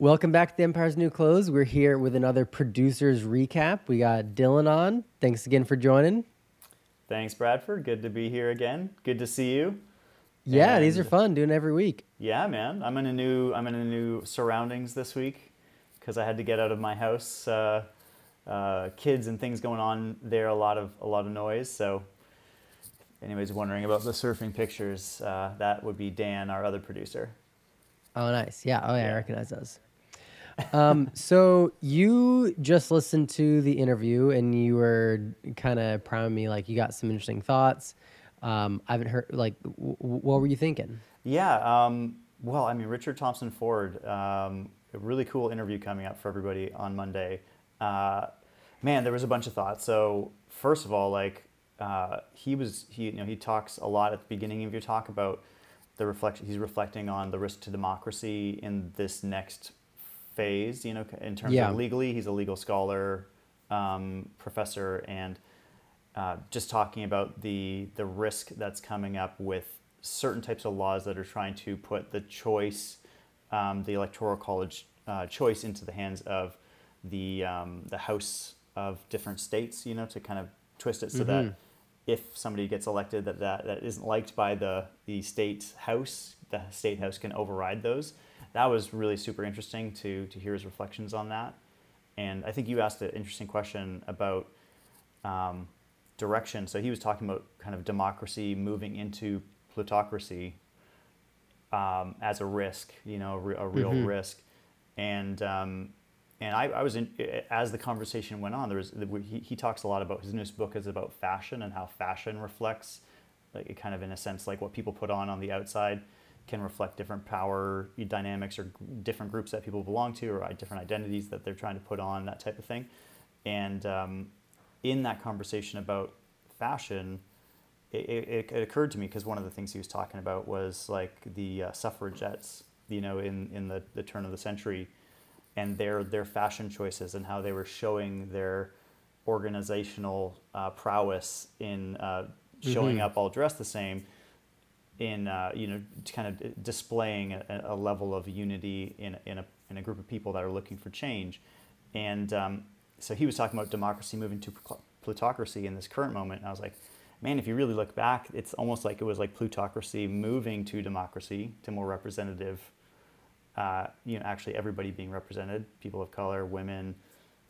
Welcome back to The Empire's New Clothes. We're here with another producer's recap. We got Dylan on. Thanks again for joining. Thanks, Bradford. Good to be here again. Good to see you. Yeah, and these are fun, doing every week. Yeah, man. I'm in a new surroundings this week because I had to get out of my house. Kids and things going on there, a lot of noise. So anyways, wondering about the surfing pictures, that would be Dan, our other producer. Oh, nice. Yeah. Oh, yeah. I recognize those. So you just listened to the interview and you were kind of priming me, like you got some interesting thoughts. I haven't heard, like, what were you thinking? Yeah. Well, I mean, Richard Thompson Ford, a really cool interview coming up for everybody on Monday. Man, there was a bunch of thoughts. So first of all, like, he talks a lot at the beginning of your talk about the reflection. He's reflecting on the risk to democracy in this next phase, you know, in terms of legally. He's a legal scholar, professor, and just talking about the risk that's coming up with certain types of laws that are trying to put the choice, the Electoral College choice, into the hands of the House of different states, you know, to kind of twist it so that if somebody gets elected that isn't liked by the state house, the state house can override those. That was really super interesting to hear his reflections on that. And I think you asked an interesting question about direction. So he was talking about kind of democracy moving into plutocracy as a risk, you know, a real risk. And I was as the conversation went on, he talks a lot about, his newest book is about fashion and how fashion reflects, like, kind of in a sense, like what people put on the outside can reflect different power dynamics or different groups that people belong to or different identities that they're trying to put on, that type of thing. And in that conversation about fashion, it occurred to me, because one of the things he was talking about was like the suffragettes, you know, in the turn of the century, and their fashion choices and how they were showing their organizational prowess in showing up all dressed the same, in you know, kind of displaying a level of unity in a group of people that are looking for change. And so he was talking about democracy moving to plutocracy in this current moment. And I was like, man, if you really look back, it's almost like it was like plutocracy moving to democracy, to more representative. You know, actually everybody being represented, people of color, women,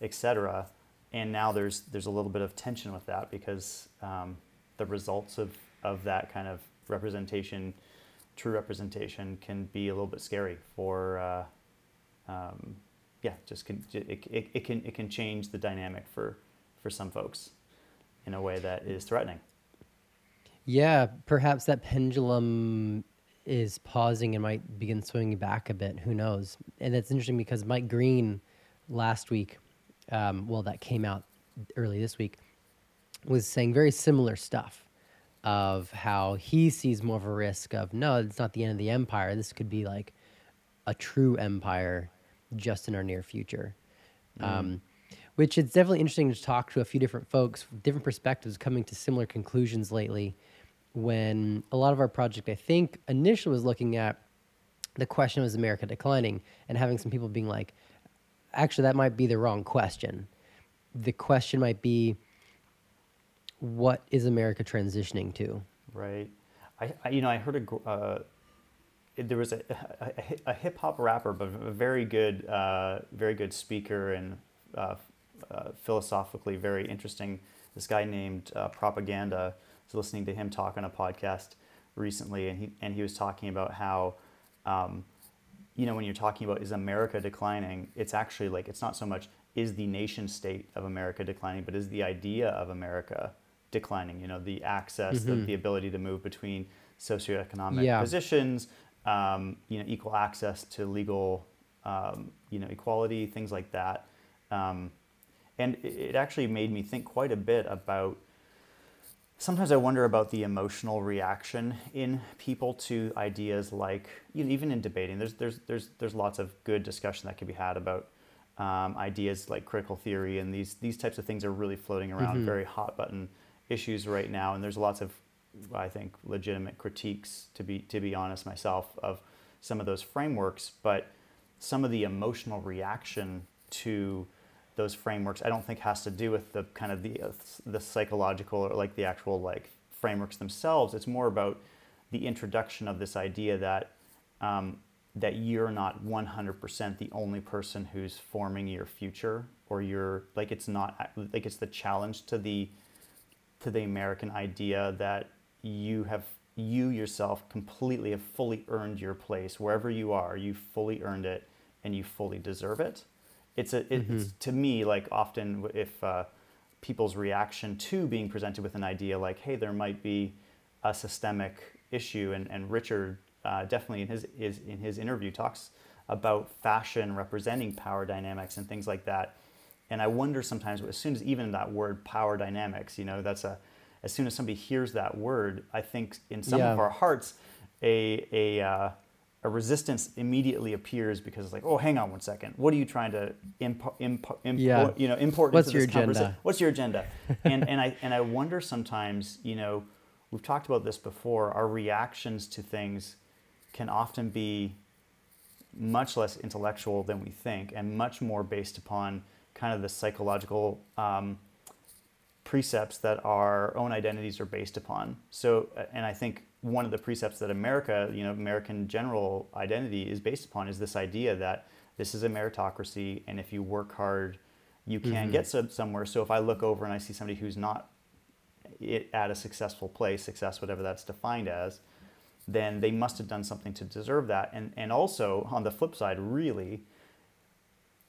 etc. And now there's a little bit of tension with that, because the results of that kind of representation, true representation, can be a little bit scary for it can change the dynamic for some folks in a way that is threatening. Yeah, perhaps that pendulum is pausing and might begin swinging back a bit. Who knows? And that's interesting because Mike Green last week, that came out early this week, was saying very similar stuff of how he sees more of a risk of, no, it's not the end of the empire. This could be like a true empire just in our near future, which it's definitely interesting to talk to a few different folks, different perspectives coming to similar conclusions lately. When a lot of our project, I think, initially was looking at the question, was America declining? And having some people being like, actually, that might be the wrong question. The question might be, what is America transitioning to? Right. I heard there was a hip hop rapper, but a very good speaker and philosophically very interesting. This guy named Propaganda. Listening to him talk on a podcast recently, and he was talking about how, you know, when you're talking about is America declining, it's actually like, it's not so much is the nation state of America declining, but is the idea of America declining, you know, the access, the ability to move between socioeconomic positions, you know, equal access to legal, you know, equality, things like that. And it actually made me think quite a bit about, sometimes I wonder about the emotional reaction in people to ideas like, you know, even in debating, there's lots of good discussion that can be had about ideas like critical theory, and these types of things are really floating around, very hot button issues right now. And there's lots of, I think, legitimate critiques, to be honest myself, of some of those frameworks. But some of the emotional reaction to those frameworks, I don't think has to do with the kind of the psychological or like the actual like frameworks themselves. It's more about the introduction of this idea that that you're not 100% the only person who's forming your future, or you're like, it's not like, it's the challenge to the American idea that you yourself completely have fully earned your place wherever you are. You fully earned it and you fully deserve it. It's to me, like, often if people's reaction to being presented with an idea like, hey, there might be a systemic issue, and Richard definitely in his interview talks about fashion representing power dynamics and things like that. And I wonder sometimes, as soon as even that word power dynamics, you know, that's as soon as somebody hears that word, I think in some of our hearts, a resistance immediately appears, because it's like, oh, hang on one second. What are you trying to import into this conversation? What's your agenda? And I wonder sometimes, you know, we've talked about this before, our reactions to things can often be much less intellectual than we think, and much more based upon kind of the psychological precepts that our own identities are based upon. So, and I think one of the precepts that America, you know, American general identity is based upon is this idea that this is a meritocracy, and if you work hard, you can get somewhere. So if I look over and I see somebody who's not at a successful place, success, whatever that's defined as, then they must have done something to deserve that. And also, on the flip side, really,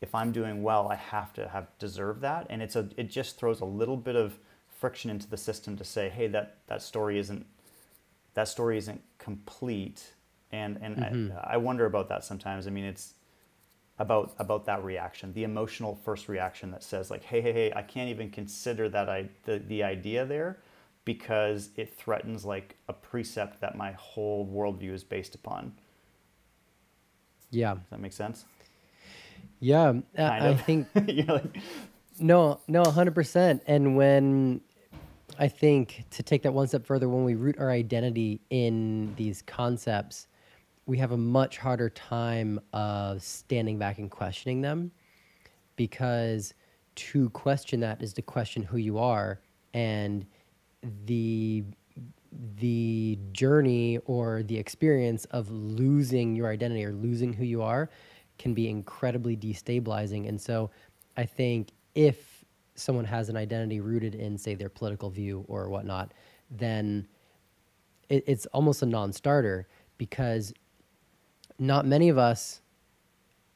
if I'm doing well, I have to have deserved that. And it just throws a little bit of friction into the system to say, hey, that story isn't complete. And I wonder about that sometimes. I mean, it's about that reaction, the emotional first reaction that says like, hey, I can't even consider that the idea there, because it threatens like a precept that my whole worldview is based upon. Yeah. Does that make sense? Yeah, I think, no, 100%. And when I think, to take that one step further, when we root our identity in these concepts, we have a much harder time of standing back and questioning them, because to question that is to question who you are, and the journey or the experience of losing your identity or losing who you are can be incredibly destabilizing. And so I think if someone has an identity rooted in, say, their political view or whatnot, then it's almost a non-starter, because not many of us,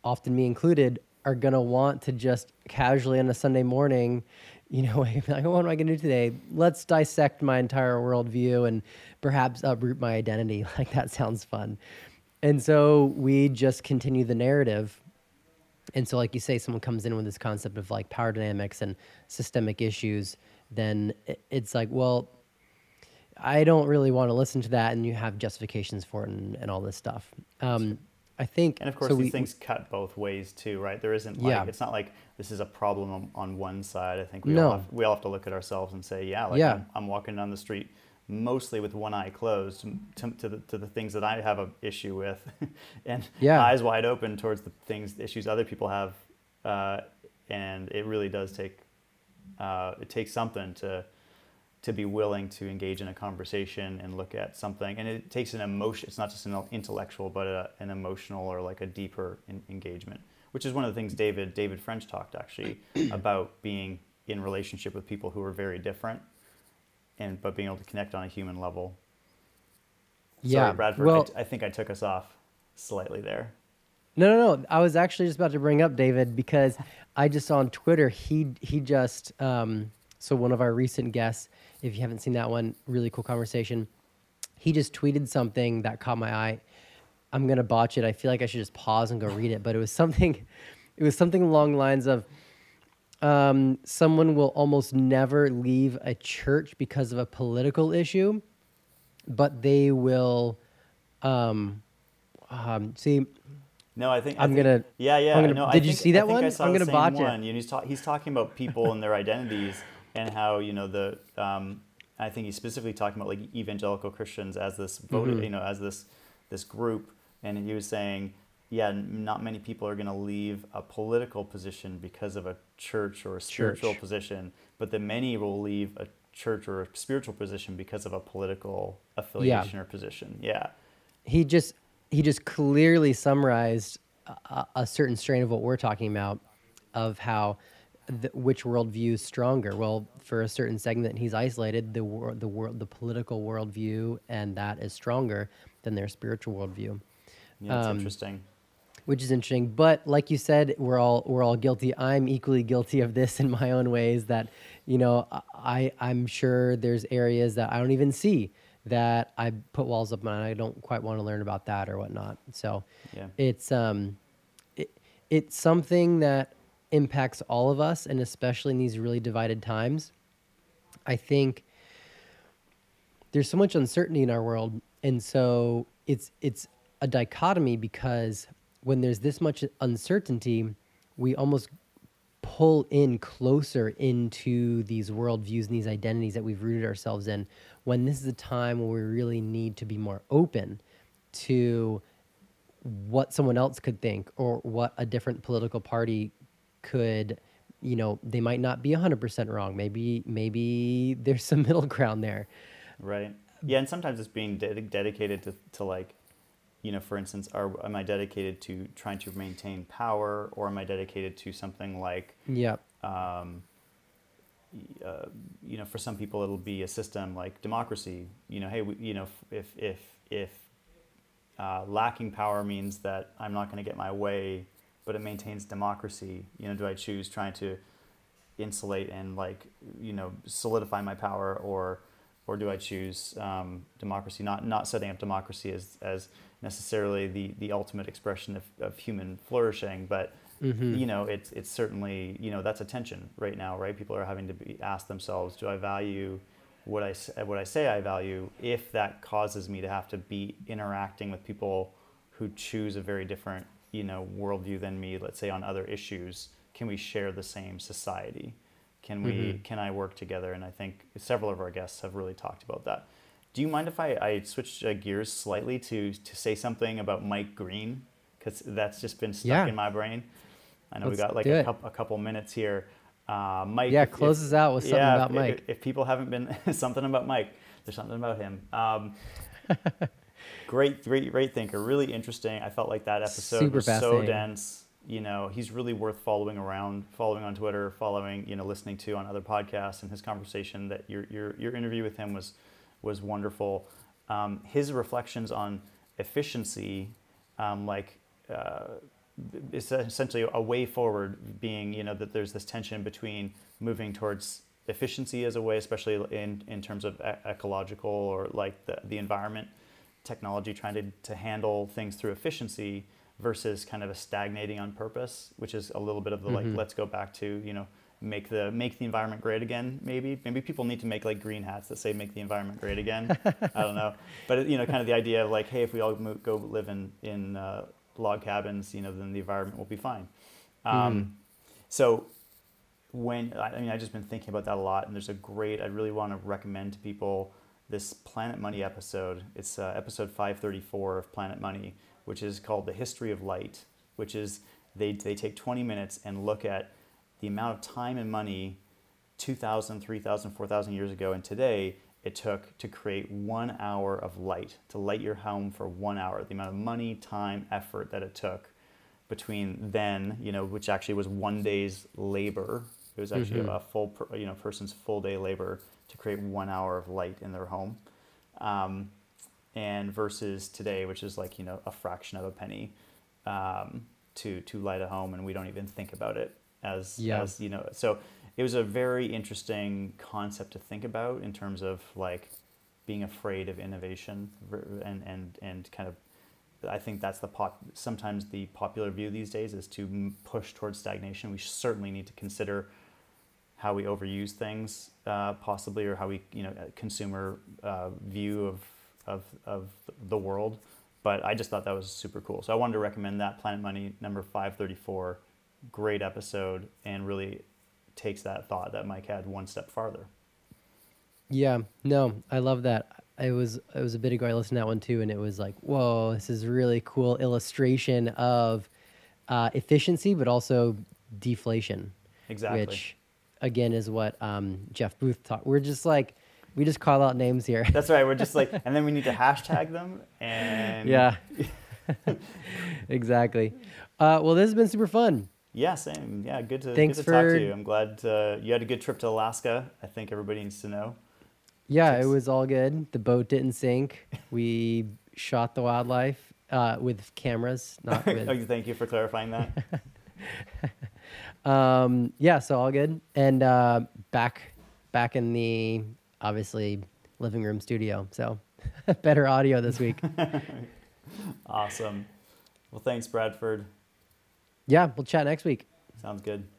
often me included, are going to want to just casually on a Sunday morning, you know, like, what am I going to do today? Let's dissect my entire worldview and perhaps uproot my identity. Like, that sounds fun. And so we just continue the narrative. And so, like you say, someone comes in with this concept of like power dynamics and systemic issues, then it's like, well, I don't really want to listen to that. And you have justifications for it and all this stuff. I think, and of course, so these things cut both ways too, right? There isn't like, it's not like this is a problem on one side. I think we all have to look at ourselves and say, I'm walking down the street mostly with one eye closed to the things that I have an issue with, and eyes wide open towards the issues other people have, and it really does take it takes something to be willing to engage in a conversation and look at something, and it takes an emotion. It's not just an intellectual, but an emotional or like a deeper engagement, which is one of the things David French talked actually about, being in relationship with people who are very different, but being able to connect on a human level. Yeah. Sorry, Bradford, well, I think I took us off slightly there. No. I was actually just about to bring up David, because I just saw on Twitter, he just, so one of our recent guests, if you haven't seen that one, really cool conversation, he just tweeted something that caught my eye. I'm going to botch it. I feel like I should just pause and go read it, but it was something along the lines of, someone will almost never leave a church because of a political issue, but they will, see. No, I think I'm gonna. Yeah. Did you see that one? I'm gonna botch it. You know, he's talking about people and their identities, and how, you know, the. I think he's specifically talking about like evangelical Christians as this voter, you know, as this group, and he was saying, yeah, not many people are going to leave a political position because of a church or a spiritual position, but the many will leave a church or a spiritual position because of a political affiliation or position. Yeah. He just clearly summarized a certain strain of what we're talking about, of how which worldview is stronger. Well, for a certain segment, he's isolated the political worldview, and that is stronger than their spiritual worldview. Yeah, it's interesting. Which is interesting, but like you said, we're all guilty. I'm equally guilty of this in my own ways. That, you know, I'm sure there's areas that I don't even see, that I put walls up on. I don't quite want to learn about that or whatnot. So yeah, it's something that impacts all of us, and especially in these really divided times. I think there's so much uncertainty in our world, and so it's a dichotomy, because when there's this much uncertainty, we almost pull in closer into these worldviews and these identities that we've rooted ourselves in, when this is a time where we really need to be more open to what someone else could think, or what a different political party could, you know, they might not be 100% wrong. Maybe there's some middle ground there. Right. Yeah, and sometimes it's being dedicated to like, you know, for instance, am I dedicated to trying to maintain power, or am I dedicated to something like, you know, for some people it'll be a system like democracy. You know, hey, if lacking power means that I'm not going to get my way, but it maintains democracy, you know, do I choose trying to insulate and, like, you know, solidify my power, or do I choose democracy? Not setting up democracy as necessarily the ultimate expression of human flourishing, but you know, it's certainly, you know, that's a tension right now, right? People are having to ask themselves, do I value what I say I value, if that causes me to have to be interacting with people who choose a very different, you know, worldview than me, let's say on other issues? Can we share the same society? Can we? Can I work together? And I think several of our guests have really talked about that. Do you mind if I switch gears slightly to say something about Mike Green? Because that's just been stuck in my brain. I know we got like a couple minutes here. Mike. Yeah, closes out with something about Mike. If people haven't been, something about Mike, there's something about him. Great thinker, really interesting. I felt like that episode was so dense. You know, he's really worth following on Twitter, you know, listening to on other podcasts, and his conversation, that your interview with him was wonderful. His reflections on efficiency, essentially a way forward being, you know, that there's this tension between moving towards efficiency as a way, especially in terms of ecological, or like the environment, technology trying to handle things through efficiency, versus kind of a stagnating on purpose, which is a little bit of the like, let's go back to, you know, make the environment great again. Maybe people need to make like green hats that say "Make the environment great again." I don't know, but you know, kind of the idea of like, hey, if we all go live in log cabins, you know, then the environment will be fine. So I've just been thinking about that a lot, and there's I really want to recommend to people this Planet Money episode. It's episode 534 of Planet Money, which is called The History of Light, which is they take 20 minutes and look at the amount of time and money 2,000, 3,000, 4,000 years ago and today it took to create 1 hour of light, to light your home for 1 hour. The amount of money, time, effort that it took between then, you know, which actually was 1 day's labor. It was actually a person's full day labor to create 1 hour of light in their home. And versus today, which is like, you know, a fraction of a penny to light a home, and we don't even think about it as you know. So it was a very interesting concept to think about in terms of like being afraid of innovation, and kind of, I think that's sometimes the popular view these days is to push towards stagnation. We certainly need to consider how we overuse things possibly, or how we, you know, consumer view of the world, but I just thought that was super cool. So I wanted to recommend that Planet Money number 534, great episode, and really takes that thought that Mike had one step farther. Yeah, no, I love that. it was a bit ago I listened to that one too, and it was like, whoa, this is a really cool illustration of efficiency, but also deflation. Exactly. Which again is what Jeff Booth taught. We're just like, we just call out names here. That's right. We're just like, and then we need to hashtag them. And yeah, exactly. Well, this has been super fun. Yeah, same. Yeah, good to talk to you. I'm glad you had a good trip to Alaska. I think everybody needs to know. Yeah, it was all good. The boat didn't sink. We shot the wildlife with cameras, not with... Oh, thank you for clarifying that. Yeah, so all good. And back in the, obviously, living room studio. So better audio this week. Awesome. Well, thanks, Bradford. Yeah, we'll chat next week. Sounds good.